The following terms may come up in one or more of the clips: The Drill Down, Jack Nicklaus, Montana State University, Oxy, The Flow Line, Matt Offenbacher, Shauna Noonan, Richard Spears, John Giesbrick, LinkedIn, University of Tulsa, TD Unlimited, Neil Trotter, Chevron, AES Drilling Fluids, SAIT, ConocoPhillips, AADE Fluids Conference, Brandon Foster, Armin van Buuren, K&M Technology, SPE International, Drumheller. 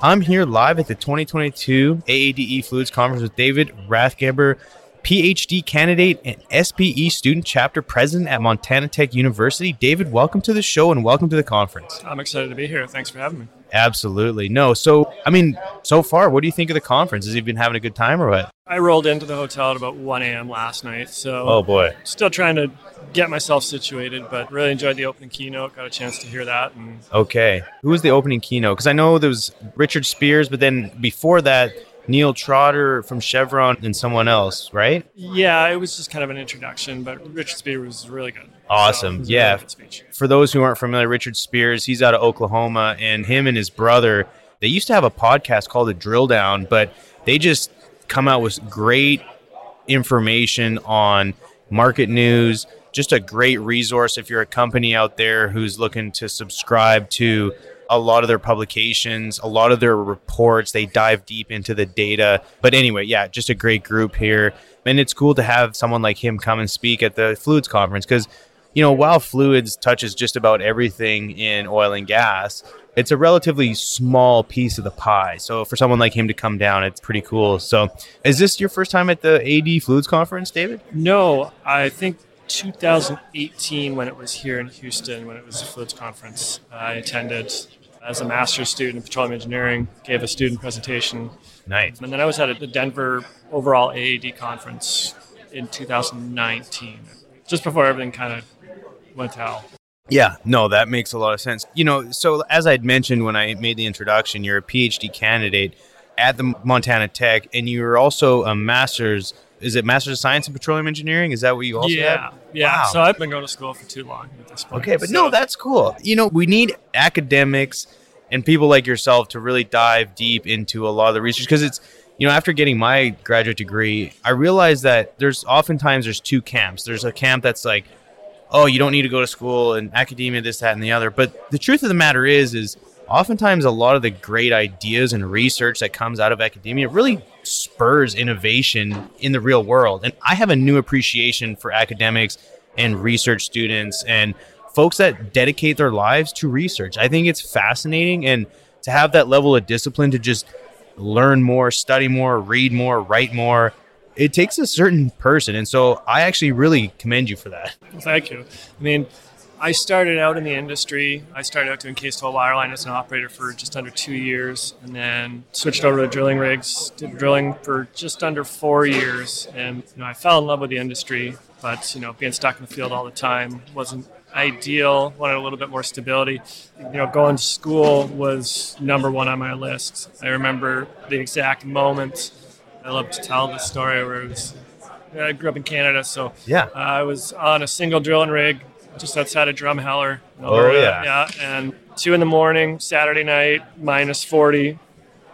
I'm here live at the 2022 AADE Fluids Conference with David Rathgeber, PhD candidate and SPE student chapter president at Montana Tech University. David, welcome to the show and welcome to the conference. I'm excited to be here. Thanks for having me. Absolutely. No, so far, what do you think of the conference? Has he been having a good time or what? I rolled into the hotel at about 1 a.m. last night, so still trying to get myself situated, but really enjoyed the opening keynote, got a chance to hear that. And okay. Who was the opening keynote? Because I know there was Richard Spears, but then before that, Neil Trotter from Chevron and someone else, right? Yeah, it was just kind of an introduction, but Richard Spears was really good. Awesome. So yeah. Really good speech. For those who aren't familiar, Richard Spears, he's out of Oklahoma, and him and his brother, they used to have a podcast called The Drill Down, but they just come out with great information on market news, just a great resource if you're a company out there who's looking to subscribe to a lot of their publications, a lot of their reports. They dive deep into the data. But anyway, yeah, just a great group here. And it's cool to have someone like him come and speak at the Fluids Conference because, you know, while fluids touches just about everything in oil and gas, it's a relatively small piece of the pie. So for someone like him to come down, it's pretty cool. So is this your first time at the AADE Fluids Conference, David? No, I think 2018 when it was here in Houston, when it was the Fluids Conference, I attended as a master's student in petroleum engineering, gave a student presentation. Nice. And then I was at the Denver overall AAD conference in 2019, just before everything kind of went to hell. Yeah, no, that makes a lot of sense. You know, so as I'd mentioned when I made the introduction, you're a PhD candidate at the Montana Tech, and you're also a master's. Is it Master's of Science in Petroleum Engineering? Is that what you also have? Yeah. Wow. So I've been going to school for too long at this point. Okay, but no, that's cool. You know, we need academics and people like yourself to really dive deep into a lot of the research because it's, you know, after getting my graduate degree, I realized that there's oftentimes two camps. There's a camp that's like, oh, you don't need to go to school and academia, this, that, and the other. But the truth of the matter is oftentimes a lot of the great ideas and research that comes out of academia really spurs innovation in the real world. And I have a new appreciation for academics and research students and folks that dedicate their lives to research. I think it's fascinating. And to have that level of discipline to just learn more, study more, read more, write more, it takes a certain person. And so I actually really commend you for that. Thank you. I mean, I started out in the industry. I started out doing cased hole wireline as an operator for just under 2 years and then switched over to drilling rigs, did drilling for just under 4 years. And, you know, I fell in love with the industry, but, you know, being stuck in the field all the time wasn't ideal. Wanted a little bit more stability. You know, going to school was number one on my list. I remember the exact moment. I love to tell the story where it was, I grew up in Canada, so yeah. I was on a single drilling rig just outside of Drumheller. And 2 a.m, Saturday night, minus 40.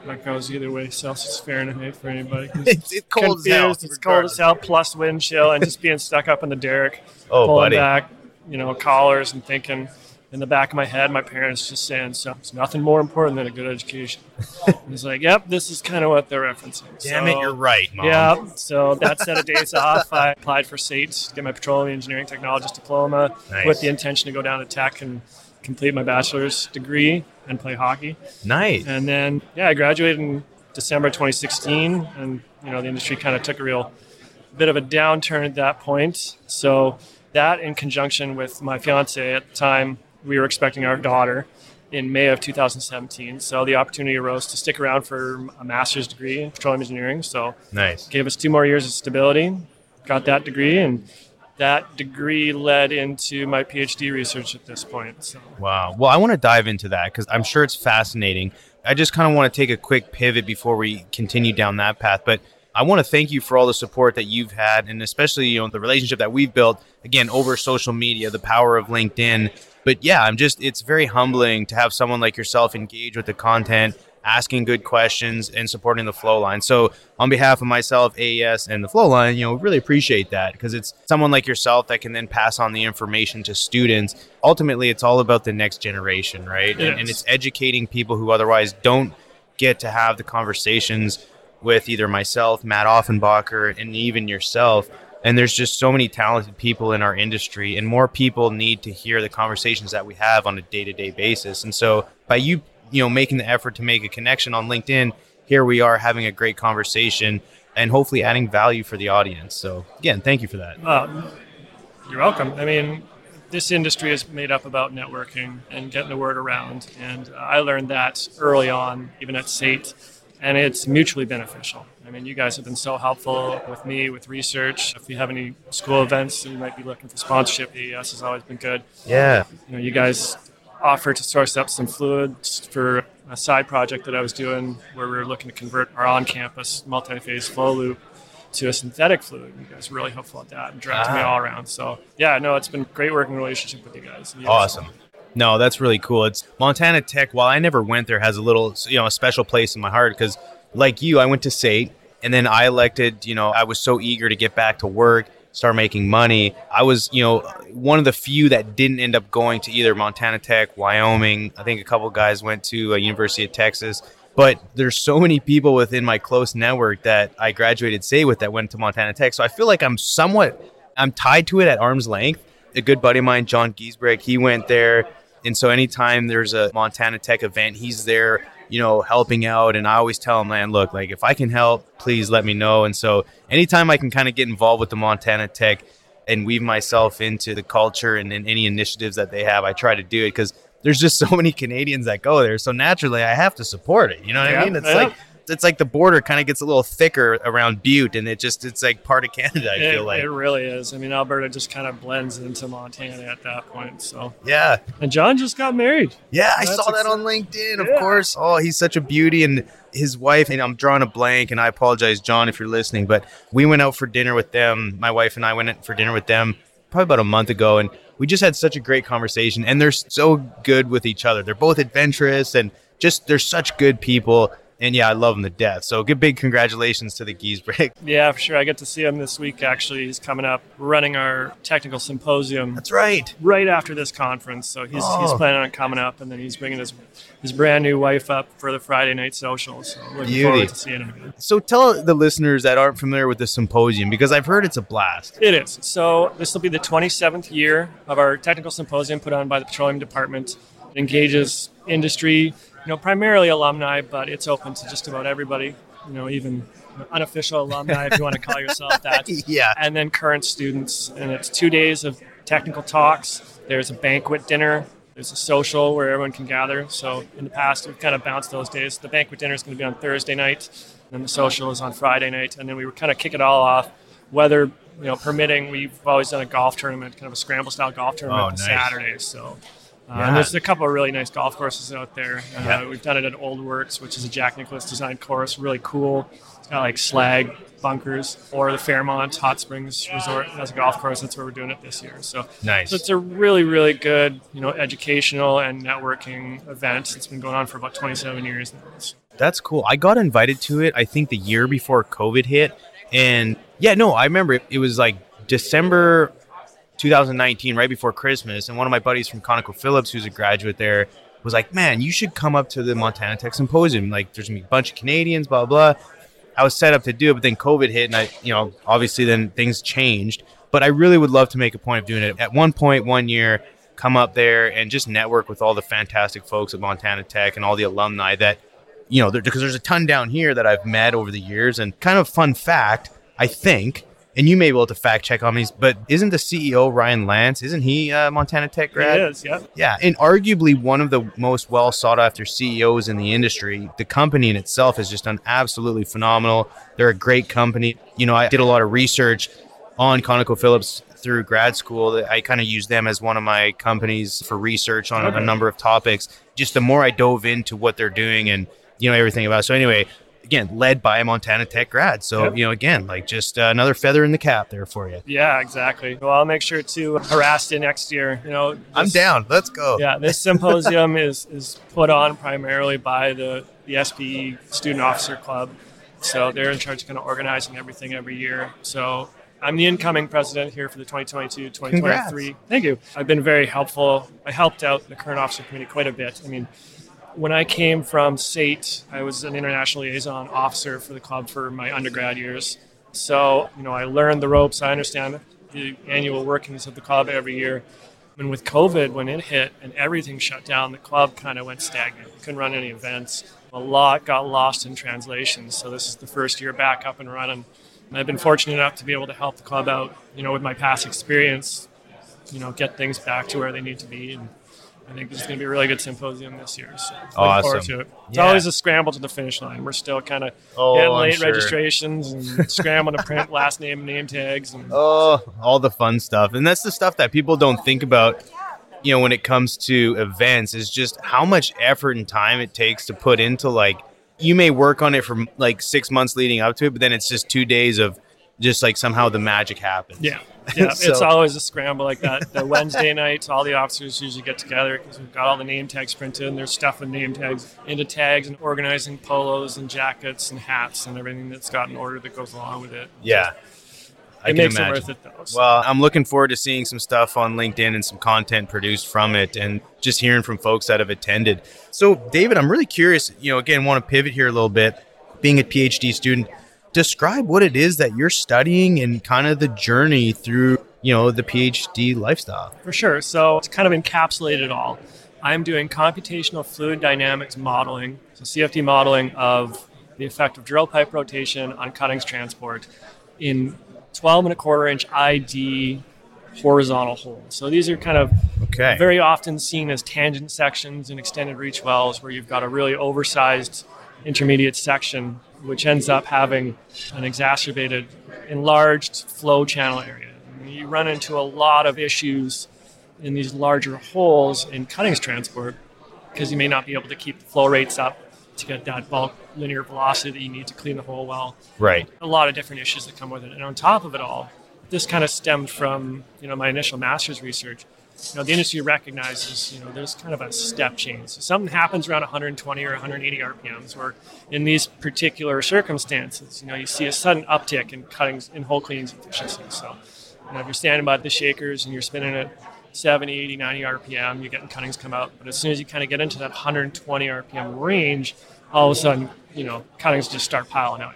That goes either way, Celsius Fahrenheit for anybody. It's cold as hell. It's cold as hell, plus wind chill, and just being stuck up in the derrick, back, you know, collars and thinking in the back of my head, my parents just saying, so it's nothing more important than a good education. And it's like, yep, this is kind of what they're referencing. Damn it, you're right, Mom. Yeah, so that set of days off, I applied for SAIT to get my petroleum engineering technologist diploma with the intention to go down to tech and complete my bachelor's degree and play hockey. Nice. And then, I graduated in December 2016, and, you know, the industry kind of took a real bit of a downturn at that point. So that, in conjunction with my fiance at the time, we were expecting our daughter in May of 2017. So the opportunity arose to stick around for a master's degree in petroleum engineering. So gave us 2 more years of stability, got that degree, and that degree led into my PhD research at this point. So. Wow. Well, I want to dive into that because I'm sure it's fascinating. I just kind of want to take a quick pivot before we continue down that path. But I want to thank you for all the support that you've had, and especially, you know, the relationship that we've built, again, over social media, the power of LinkedIn. But yeah, it's very humbling to have someone like yourself engage with the content asking good questions, and supporting the Flow Line. So on behalf of myself, AES, and the Flow Line, really appreciate that, because it's someone like yourself that can then pass on the information to students. Ultimately, it's all about the next generation, right? Yes. And it's educating people who otherwise don't get to have the conversations with either myself, Matt Offenbacher, and even yourself. And there's just so many talented people in our industry, and more people need to hear the conversations that we have on a day-to-day basis. And so by you making the effort to make a connection on LinkedIn, here we are having a great conversation and hopefully adding value for the audience. So again, thank you for that. You're welcome. I mean, this industry is made up about networking and getting the word around. And I learned that early on, even at SAIT, and it's mutually beneficial. I mean, you guys have been so helpful with me, with research. If we have any school events and you might be looking for sponsorship, AES has always been good. Yeah. You guys offered to source up some fluids for a side project that I was doing where we were looking to convert our on-campus multi-phase flow loop to a synthetic fluid. You guys were really helpful at that and directed me all around. So, it's been a great working relationship with you guys. Awesome. No, that's really cool. It's Montana Tech, while I never went there, has a little, a special place in my heart because, like you, I went to SAIT and then I elected, I was so eager to get back to work, start making money. I was, one of the few that didn't end up going to either Montana Tech, Wyoming. I think a couple guys went to University of Texas. But there's so many people within my close network that I graduated SAIT with that went to Montana Tech. So I feel like I'm tied to it at arm's length. A good buddy of mine, John Giesbrick, he went there. And so anytime there's a Montana Tech event, he's there, helping out. And I always tell him, man, look, like if I can help, please let me know. And so anytime I can kind of get involved with the Montana Tech and weave myself into the culture and in any initiatives that they have, I try to do it because there's just so many Canadians that go there. So naturally, I have to support it. You know what I mean? It's like the border kind of gets a little thicker around Butte, and it's like part of Canada, I feel like. It really is. I mean, Alberta just kind of blends into Montana at that point, so. Yeah. And John just got married. Yeah, I saw that on LinkedIn, of course. Oh, he's such a beauty, and his wife, and I'm drawing a blank, and I apologize, John, if you're listening, but we went out for dinner with them. My wife and I went out for dinner with them probably about a month ago, and we just had such a great conversation, and they're so good with each other. They're both adventurous, and just they're such good people. And I love him to death. So give big congratulations to the Giesbrick. Yeah, for sure. I get to see him this week, actually. He's coming up, running our technical symposium. That's right. Right after this conference. So he's planning on coming up, and then he's bringing his brand new wife up for the Friday night social. So looking forward to seeing him again. So tell the listeners that aren't familiar with the symposium, because I've heard it's a blast. It is. So this will be the 27th year of our technical symposium put on by the Petroleum Department. It engages industry, primarily alumni, but it's open to just about everybody, even unofficial alumni, if you want to call yourself that. Yeah. And then current students. And it's 2 days of technical talks. There's a banquet dinner. There's a social where everyone can gather. So in the past, we've kind of bounced those days. The banquet dinner is going to be on Thursday night, and then the social is on Friday night. And then we would kind of kick it all off, weather permitting. We've always done a golf tournament, kind of a scramble-style golf tournament on Saturdays. So... And there's a couple of really nice golf courses out there. We've done it at Old Works, which is a Jack Nicklaus designed course. Really cool. It's got like slag bunkers. Or the Fairmont Hot Springs Resort has a golf course. That's where we're doing it this year. So nice. So it's a really, really good, educational and networking event. It's been going on for about 27 years now. That's cool. I got invited to it, I think, the year before COVID hit. And I remember it was like December 2019, right before Christmas, and one of my buddies from ConocoPhillips, who's a graduate there, was like, man, you should come up to the Montana Tech Symposium. Like, there's going to be a bunch of Canadians, blah, blah. I was set up to do it, but then COVID hit, and I, obviously then things changed. But I really would love to make a point of doing it. At one point, 1 year, come up there and just network with all the fantastic folks at Montana Tech and all the alumni that, because there's a ton down here that I've met over the years. And kind of fun fact, I think... And you may be able to fact check on these, but isn't the CEO, Ryan Lance, isn't he a Montana Tech grad? He is, yeah. Yeah, and arguably one of the most well sought after CEOs in the industry. The company in itself is just an absolutely phenomenal. They're a great company. I did a lot of research on ConocoPhillips through grad school. I kind of used them as one of my companies for research on a number of topics. Just the more I dove into what they're doing and, everything about it. So anyway... again, led by a Montana Tech grad. So, yep. You know, again, like just another feather in the cap there for you. Yeah, exactly. Well, I'll make sure to harass you next year. You know, I'm down. Let's go. Yeah, this symposium is put on primarily by the SPE Student Officer Club. So they're in charge of kind of organizing everything every year. So I'm the incoming president here for the 2022-2023. Congrats. Thank you. I've been very helpful. I helped out the current officer community quite a bit. I mean, when I came from SAIT, I was an international liaison officer for the club for my undergrad years. So, you know, I learned the ropes. I understand the annual workings of the club every year. And with COVID, when it hit and everything shut down, the club kind of went stagnant. Couldn't run any events. A lot got lost in translation. So this is the first year back up and running. And I've been fortunate enough to be able to help the club out, you know, with my past experience, you know, get things back to where they need to be. And I think this is going to be a really good symposium this year. So awesome. Looking forward to it. It's always a scramble to the finish line. We're still kind of getting late registrations and scrambling to print last name and name tags. And all the fun stuff. And that's the stuff that people don't think about, you know, when it comes to events, is just how much effort and time it takes to put into, like, you may work on it for like 6 months leading up to it, but then it's just 2 days of just like somehow the magic happens. Yeah. So, it's always a scramble like that. The Wednesday nights, all the officers usually get together because we've got all the name tags printed and they're stuffing name tags into tags and organizing polos and jackets and hats and everything that's got an order that goes along with it. Yeah. I can imagine. It makes it worth it, though. So. Well, I'm looking forward to seeing some stuff on LinkedIn and some content produced from it and just hearing from folks that have attended. So, David, I'm really curious, you know, again, want to pivot here a little bit. Being a PhD student, describe what it is that you're studying and kind of the journey through, you know, the PhD lifestyle. For sure. So, to kind of encapsulate it all, I'm doing computational fluid dynamics modeling, so CFD modeling of the effect of drill pipe rotation on cuttings transport in 12.25-inch ID horizontal holes. So these are kind of very often seen as tangent sections in extended reach wells where you've got a really oversized intermediate section, which ends up having an exacerbated, enlarged flow channel area. And you run into a lot of issues in these larger holes in cuttings transport because you may not be able to keep the flow rates up to get that bulk linear velocity that you need to clean the whole well. Right. A lot of different issues that come with it. And on top of it all, this kind of stemmed from, you know, my initial master's research. You know, the industry recognizes, you know, there's kind of a step change. So something happens around 120 or 180 RPMs, or in these particular circumstances, you know, you see a sudden uptick in cuttings, in hole cleaning efficiency. So, you know, if you're standing by the shakers and you're spinning it 70, 80, 90 RPM, you're getting cuttings come out. But as soon as you kind of get into that 120 RPM range, all of a sudden, you know, cuttings just start piling out.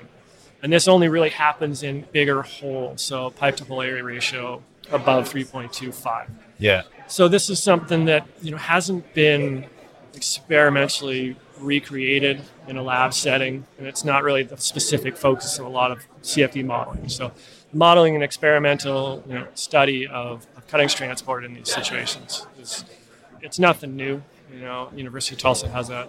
And this only really happens in bigger holes, so pipe-to-hole area ratio above 3.25. Yeah. So this is something that, you know, hasn't been experimentally recreated in a lab setting, and it's not really the specific focus of a lot of CFD modeling. So modeling an experimental, you know, study of cuttings transport in these situations is, it's nothing new. You know, University of Tulsa has a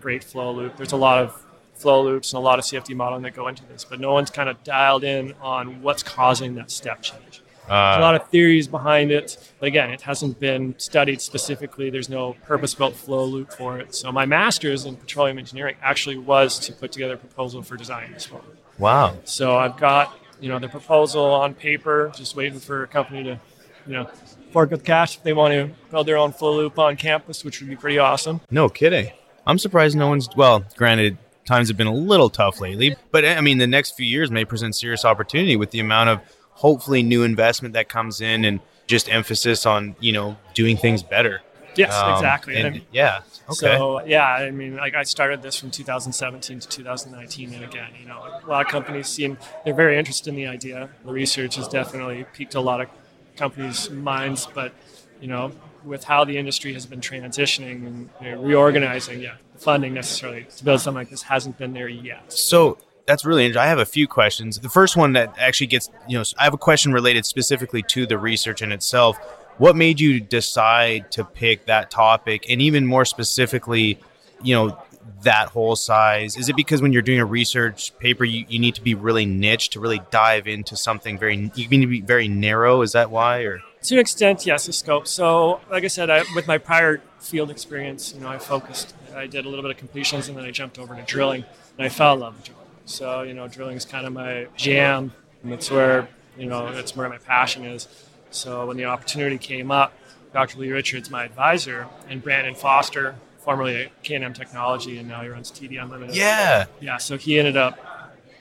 great flow loop. There's a lot of flow loops and a lot of CFD modeling that go into this, but no one's kind of dialed in on what's causing that step change. There's a lot of theories behind it, but again, it hasn't been studied specifically. There's no purpose-built flow loop for it. So my master's in petroleum engineering actually was to put together a proposal for designing this one. Wow. So I've got, you know, the proposal on paper, just waiting for a company to, you know, fork with cash if they want to build their own flow loop on campus, which would be pretty awesome. No kidding. I'm surprised no one's, well, granted, times have been a little tough lately, but I mean, the next few years may present serious opportunity with the amount of hopefully new investment that comes in and just emphasis on, you know, doing things better. Yes, exactly. And yeah. Okay. So, yeah, I mean, like I started this from 2017 to 2019. And again, you know, a lot of companies seem, they're very interested in the idea. The research has definitely piqued a lot of companies' minds, but, you know, with how the industry has been transitioning and, you know, reorganizing, the funding necessarily to build something like this hasn't been there yet. So that's really interesting. I have a few questions. The first one that actually gets, you know, I have a question related specifically to the research in itself. What made you decide to pick that topic? And even more specifically, you know, that hole size? Is it because when you're doing a research paper, you need to be really niche to really dive into something very, you need to be very narrow? Is that why? Or To an extent, yes, the scope. So, like I said, with my prior field experience, I focused. I did a little bit of completions, and then I jumped over to drilling, and I fell in love with drilling. So, drilling is kind of my jam, and it's where, that's where my passion is. So when the opportunity came up, Dr. Lee Richards, my advisor, and Brandon Foster, formerly at K&M Technology, and now he runs TD Unlimited. Yeah. Yeah, so he ended up,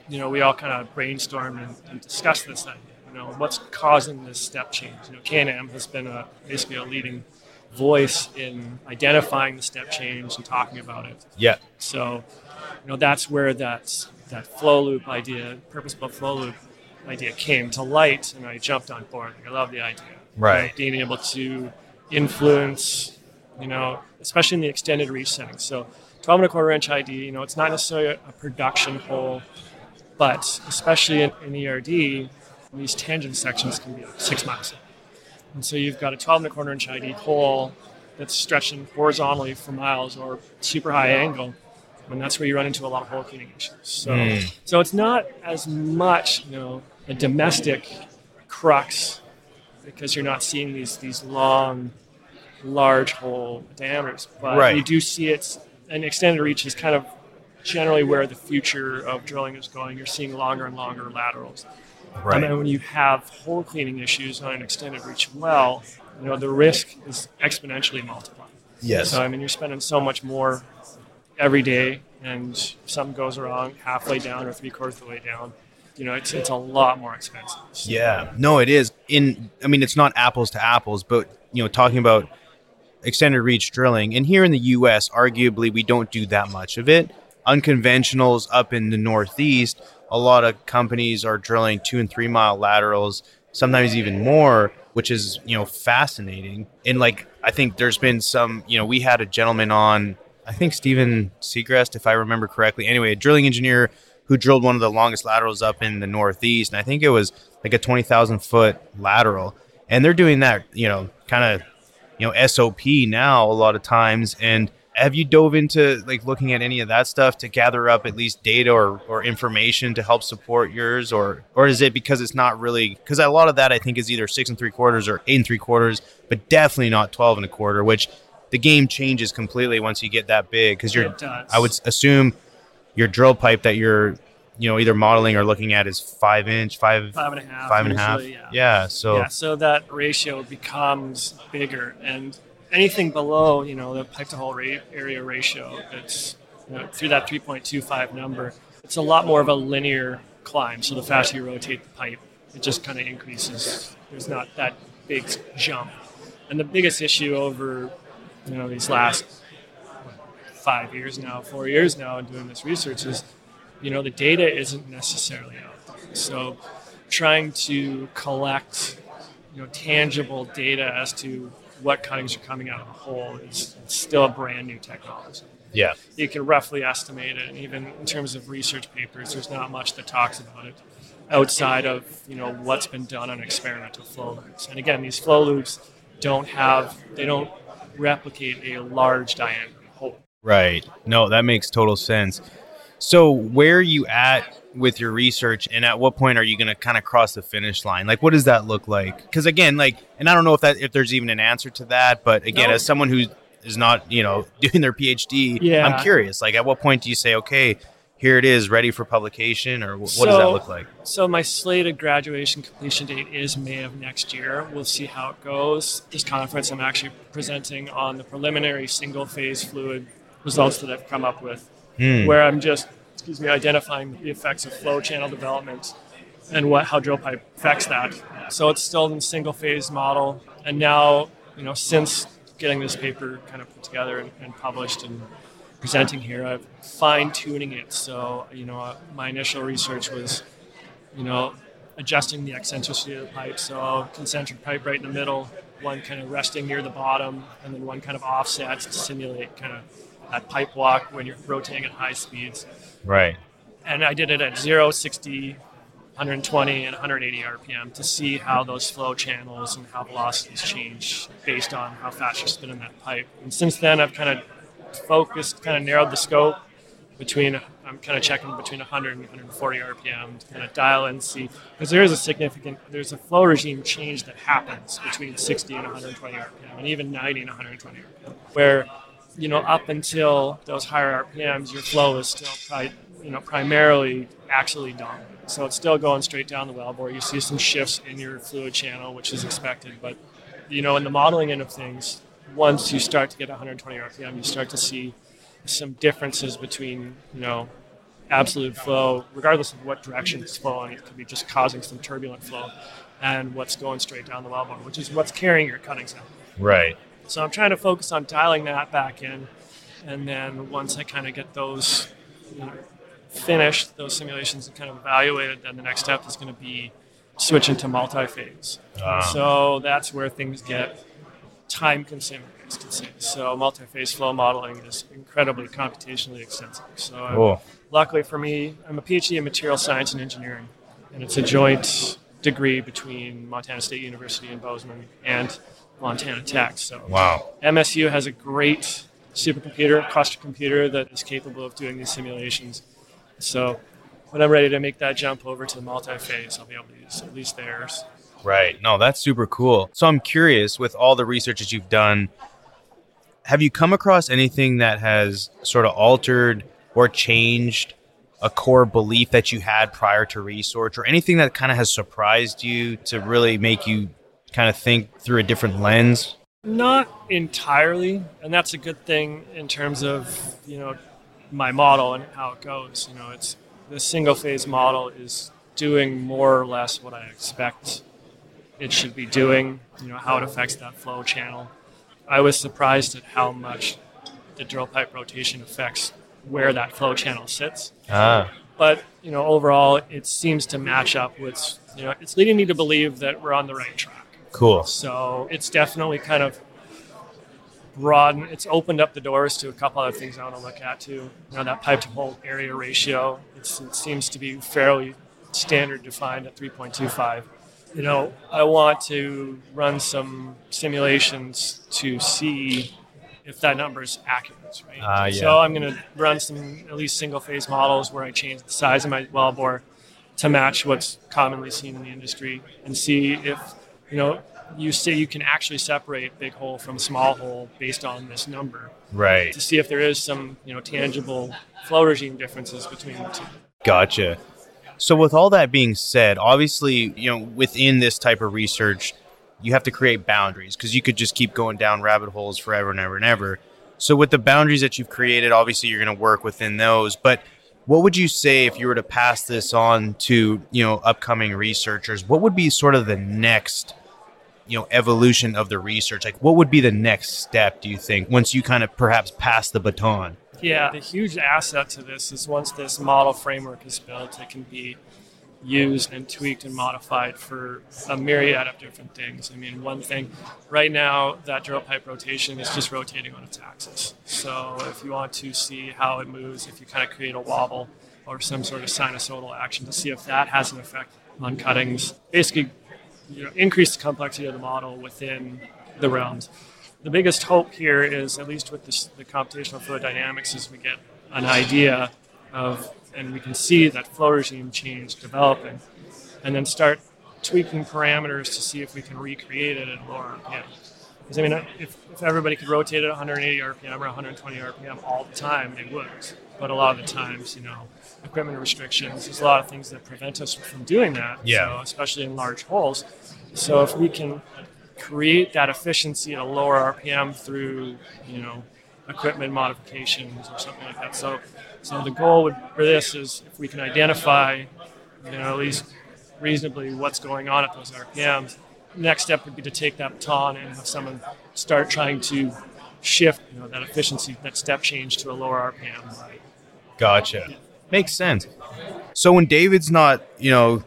we all kind of brainstormed and discussed this idea. What's causing this step change? K&M has been basically a leading voice in identifying the step change and talking about it. Yeah. So, that's where that flow loop idea, purposeful flow loop idea came to light, and I jumped on board. I love the idea. Right. Being able to influence, especially in the extended reach settings. So 12.25-inch ID, it's not necessarily a production hole, but especially in ERD, these tangent sections can be like 6 miles. And so you've got a 12.25-inch ID hole that's stretching horizontally for miles or super high angle, and that's where you run into a lot of hole cleaning issues. So it's not as much, a domestic crux, because you're not seeing these long, large hole diameters. But you do see it's an extended reach is kind of generally where the future of drilling is going. You're seeing longer and longer laterals. Right. And then when you have hole cleaning issues on an extended reach well, the risk is exponentially multiplied. Yes. So, you're spending so much more every day, and if something goes wrong halfway down or three-quarters of the way down, it's a lot more expensive. So. Yeah. No, it is. It's not apples to apples, but, talking about extended reach drilling, and here in the U.S., arguably, we don't do that much of it. Unconventionals up in the Northeast, a lot of companies are drilling 2 and 3 mile laterals, sometimes even more, which is, fascinating. And I think there's been some, we had a gentleman on, I think Steven Segrest, if I remember correctly. Anyway, a drilling engineer who drilled one of the longest laterals up in the Northeast. And I think it was like a 20,000 foot lateral. And they're doing that, kind of, SOP now a lot of times. And have you dove into looking at any of that stuff to gather up at least data or information to help support yours? Or is it because it's not really, because a lot of that I think is either 6 3/4 or 8 3/4, but definitely not 12.25, which the game changes completely once you get that big. Because I would assume your drill pipe that you're, either modeling or looking at is 5 inch, five and a half. Yeah. So that ratio becomes bigger, and anything below, the pipe-to-hole area ratio, it's through that 3.25 number, it's a lot more of a linear climb. So the faster you rotate the pipe, it just kind of increases. There's not that big jump. And the biggest issue over, these last 5 years now, 4 years now, and doing this research is, the data isn't necessarily out there. So trying to collect, tangible data as to what cuttings are coming out of the hole is still a brand new technology. Yeah. You can roughly estimate it, and even in terms of research papers, there's not much that talks about it outside of, what's been done on experimental flow loops. And again, these flow loops don't replicate a large diameter hole. Right. No, that makes total sense. So where are you at with your research, and at what point are you going to kind of cross the finish line? What does that look like? Because again, and I don't know if there's even an answer to that, but again, as someone who is not, doing their PhD, I'm curious, at what point do you say, okay, here it is ready for publication, or what does that look like? So my slated graduation completion date is May of next year. We'll see how it goes. This conference, I'm actually presenting on the preliminary single phase fluid results that I've come up with, where I'm just identifying the effects of flow channel development and how drill pipe affects that. So it's still in the single phase model. And now, since getting this paper kind of put together and published and presenting here, I'm fine tuning it. So, my initial research was, adjusting the eccentricity of the pipe. So concentric pipe right in the middle, one kind of resting near the bottom, and then one kind of offsets to simulate kind of that pipe walk when you're rotating at high speeds. Right. And I did it at 0, 60, 120, and 180 RPM to see how those flow channels and how velocities change based on how fast you're spinning that pipe. And since then, I've kind of narrowed the scope between I'm kind of checking between 100 and 140 RPM to kind of dial in and see, because there's a flow regime change that happens between 60 and 120 RPM, and even 90 and 120 RPM, where, you know, up until those higher RPMs, your flow is still primarily axially dominant. So it's still going straight down the wellbore. You see some shifts in your fluid channel, which is expected, but, you know, in the modeling end of things, once you start to get 120 RPM, you start to see some differences between, you know, absolute flow, regardless of what direction it's flowing, it could be just causing some turbulent flow, and what's going straight down the wellbore, which is what's carrying your cuttings out. Right. So I'm trying to focus on dialing that back in, and then once I kind of get those, you know, finished, those simulations, and kind of evaluated, then the next step is going to be switching to multi-phase. So that's where things get time-consuming. So multi-phase flow modeling is incredibly computationally extensive. So cool. Luckily for me, I'm a PhD in material science and engineering, and it's a joint degree between Montana State University in Bozeman and Montana Tech. So wow. MSU has a great supercomputer, cluster computer, that is capable of doing these simulations. So when I'm ready to make that jump over to multi-phase, I'll be able to use at least theirs. Right. No, that's super cool. So I'm curious, with all the research that you've done, have you come across anything that has sort of altered or changed a core belief that you had prior to research, or anything that kind of has surprised you to really make you kind of think through a different lens? Not entirely. And that's a good thing in terms of, you know, my model and how it goes. You know, it's the single phase model is doing more or less what I expect it should be doing, you know, how it affects that flow channel. I was surprised at how much the drill pipe rotation affects where that flow channel sits. But, you know, overall, it seems to match up with, you know, it's leading me to believe that we're on the right track. Cool. So it's definitely kind of broadened. It's opened up the doors to a couple other things I want to look at too. You know, that pipe to hole area ratio, it seems to be fairly standard defined at 3.25. You know, I want to run some simulations to see if that number is accurate, right? So I'm going to run some at least single-phase models where I change the size of my wellbore to match what's commonly seen in the industry, and see if, you know, you say you can actually separate big hole from small hole based on this number. Right. To see if there is some, you know, tangible flow regime differences between the two. Gotcha. So with all that being said, obviously, you know, within this type of research, you have to create boundaries, because you could just keep going down rabbit holes forever and ever and ever. So with the boundaries that you've created, obviously, you're going to work within those. But what would you say if you were to pass this on to, you know, upcoming researchers? What would be sort of the next, you know, evolution of the research? Like, what would be the next step, do you think, once you kind of perhaps pass the baton? Yeah, the huge asset to this is once this model framework is built, it can be used and tweaked and modified for a myriad of different things. I mean, one thing, right now, that drill pipe rotation is just rotating on its axis. So if you want to see how it moves, if you kind of create a wobble or some sort of sinusoidal action to see if that has an effect on cuttings, basically, you know, increase the complexity of the model within the realms. The biggest hope here is, at least with this, the computational fluid dynamics, is we get an idea of, and we can see that flow regime change developing, and then start tweaking parameters to see if we can recreate it at lower RPM. Because, I mean, if everybody could rotate at 180 RPM or 120 RPM all the time, they would. But a lot of the times, you know, equipment restrictions, there's a lot of things that prevent us from doing that, So, especially in large holes. So if we can create that efficiency at a lower RPM through, you know, equipment modifications or something like that. So the goal for this is if we can identify, you know, at least reasonably what's going on at those RPMs, next step would be to take that baton and have someone start trying to shift, you know, that efficiency, that step change to a lower RPM. Gotcha. Yeah. Makes sense. So when David's not, you know,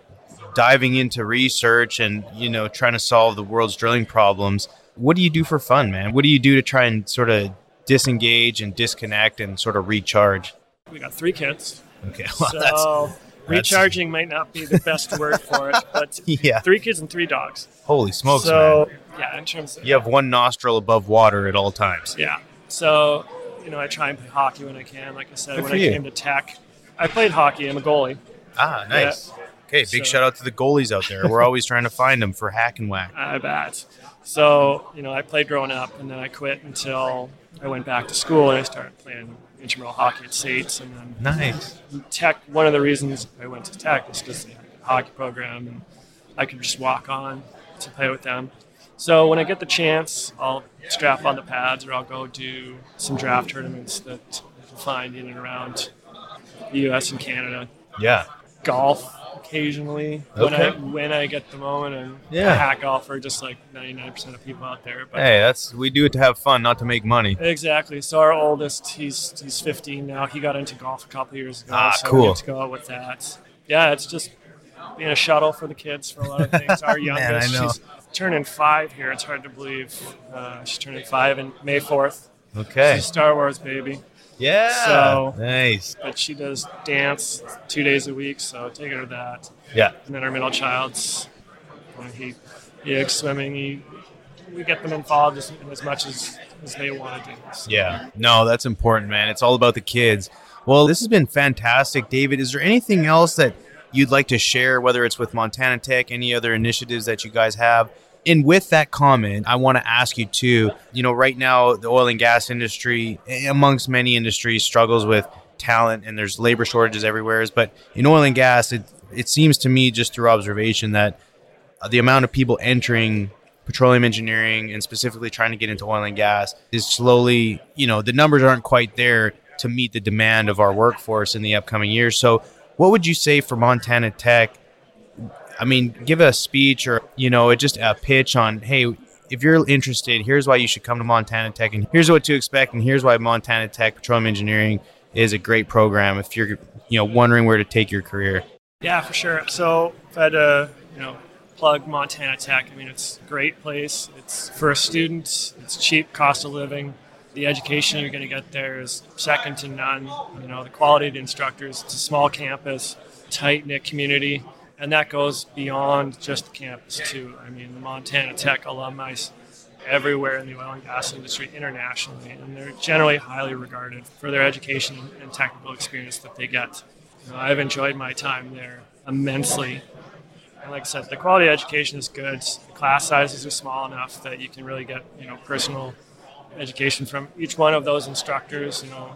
diving into research and, you know, trying to solve the world's drilling problems, what do you do for fun, man? What do you do to try and sort of disengage and disconnect and sort of recharge? We got 3 kids. Okay. Well, so that's recharging might not be the best word for it, but 3 kids and 3 dogs. Holy smokes, so, man. Yeah, in terms of... You have one nostril above water at all times. Yeah. So, you know, I try and play hockey when I can. Like I said, when I came to Tech, I played hockey. I'm a goalie. Ah, nice. Yeah. Okay, big shout out to the goalies out there. We're always trying to find them for hack and whack. I bet. So, you know, I played growing up, and then I quit until I went back to school, and I started playing intramural hockey at SAIT. And then nice. Tech, one of the reasons I went to Tech was because they had a hockey program, and I could just walk on to play with them. So when I get the chance, I'll strap on the pads, or I'll go do some draft tournaments that you'll find in and around the U.S. and Canada. Yeah. Golf. Occasionally, okay. when I get the moment, I'm a hack golfer, just like 99% of people out there. But hey, we do it to have fun, not to make money. Exactly. So our oldest, he's 15 now. He got into golf a couple years ago. Ah, so cool. We get to go out with that. Yeah, it's just being a shuttle for the kids for a lot of things. Our youngest, man, I know. She's turning 5 here. It's hard to believe she's turning 5 in May 4th. Okay. She's a Star Wars baby. Yeah. So nice. But she does dance 2 days a week, so take her to that. Yeah. And then our middle child's, he likes swimming. We get them involved as much as they want to do. So. Yeah. No, that's important, man. It's all about the kids. Well, this has been fantastic, David. Is there anything else that you'd like to share, whether it's with Montana Tech, any other initiatives that you guys have? And with that comment, I want to ask you too, you know, right now, the oil and gas industry, amongst many industries, struggles with talent, and there's labor shortages everywhere. But in oil and gas, it seems to me, just through observation, that the amount of people entering petroleum engineering and specifically trying to get into oil and gas is slowly, you know, the numbers aren't quite there to meet the demand of our workforce in the upcoming years. So what would you say for Montana Tech? I mean, give a speech or, you know, just a pitch on, hey, if you're interested, here's why you should come to Montana Tech, and here's what to expect, and here's why Montana Tech Petroleum Engineering is a great program if you're, you know, wondering where to take your career. Yeah, for sure. So if I had to, you know, plug Montana Tech, I mean, it's a great place. It's for a student. It's cheap, cost of living. The education you're going to get there is second to none. You know, the quality of the instructors. It's a small campus, tight-knit community. And that goes beyond just the campus, too. I mean, the Montana Tech alumni everywhere in the oil and gas industry internationally, and they're generally highly regarded for their education and technical experience that they get. You know, I've enjoyed my time there immensely. And like I said, the quality of education is good. The class sizes are small enough that you can really get, you know, personal education from each one of those instructors, you know.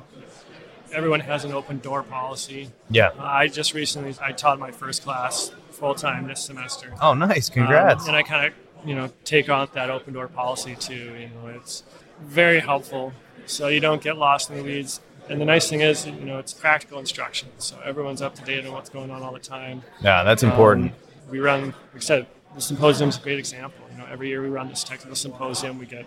Everyone has an open door policy. Yeah. I taught my first class full-time this semester. Oh, nice. Congrats. And I kind of, you know, take on that open door policy too. You know, it's very helpful. So you don't get lost in the weeds. And the nice thing is, you know, it's practical instruction. So everyone's up to date on what's going on all the time. Yeah, that's important. We run, like I said, the symposium's a great example. You know, every year we run this technical symposium. We get,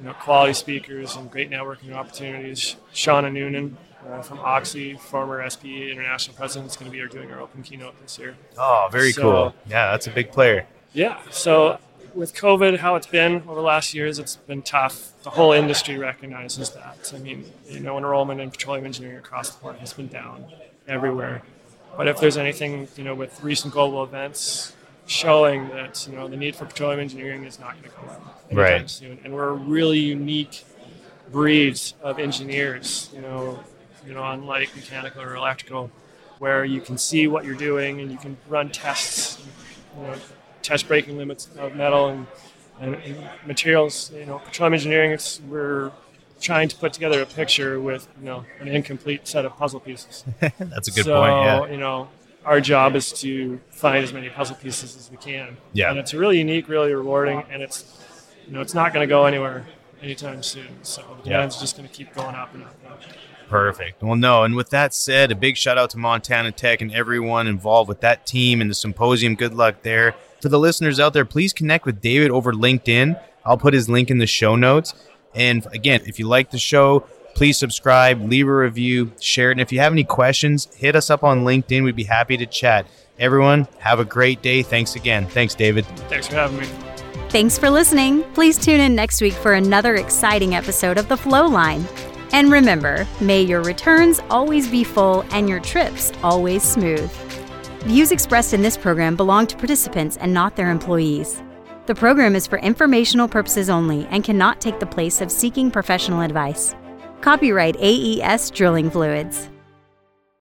you know, quality speakers and great networking opportunities. Shauna Noonan from Oxy, former SPE International president, is going to be doing our open keynote this year. Oh, very cool. Yeah, that's a big player. Yeah. So with COVID, how it's been over the last years, it's been tough. The whole industry recognizes that. I mean, you know, enrollment in petroleum engineering across the board has been down everywhere. But if there's anything, you know, with recent global events showing that, you know, the need for petroleum engineering is not going to go away anytime soon. And we're a really unique breed of engineers, you know, unlike mechanical or electrical, where you can see what you're doing and you can run tests, you know, test breaking limits of metal and materials. You know, petroleum engineering, we're trying to put together a picture with, you know, an incomplete set of puzzle pieces. That's a good point, yeah. You know, our job is to find as many puzzle pieces as we can. Yeah. And it's really unique, really rewarding, and it's, you know, it's not going to go anywhere anytime soon. So the demand's just going to keep going up and up and up. Perfect. Well, no, and with that said, a big shout out to Montana Tech and everyone involved with that team and the symposium. Good luck there. For the listeners out there, please connect with David over LinkedIn. I'll put his link in the show notes. And again, if you like the show, please subscribe, leave a review, share it. And if you have any questions, hit us up on LinkedIn. We'd be happy to chat. Everyone, have a great day. Thanks again. Thanks, David. Thanks for having me. Thanks for listening. Please tune in next week for another exciting episode of The Flow Line. And remember, may your returns always be full and your trips always smooth. Views expressed in this program belong to participants and not their employees. The program is for informational purposes only and cannot take the place of seeking professional advice. Copyright AES Drilling Fluids.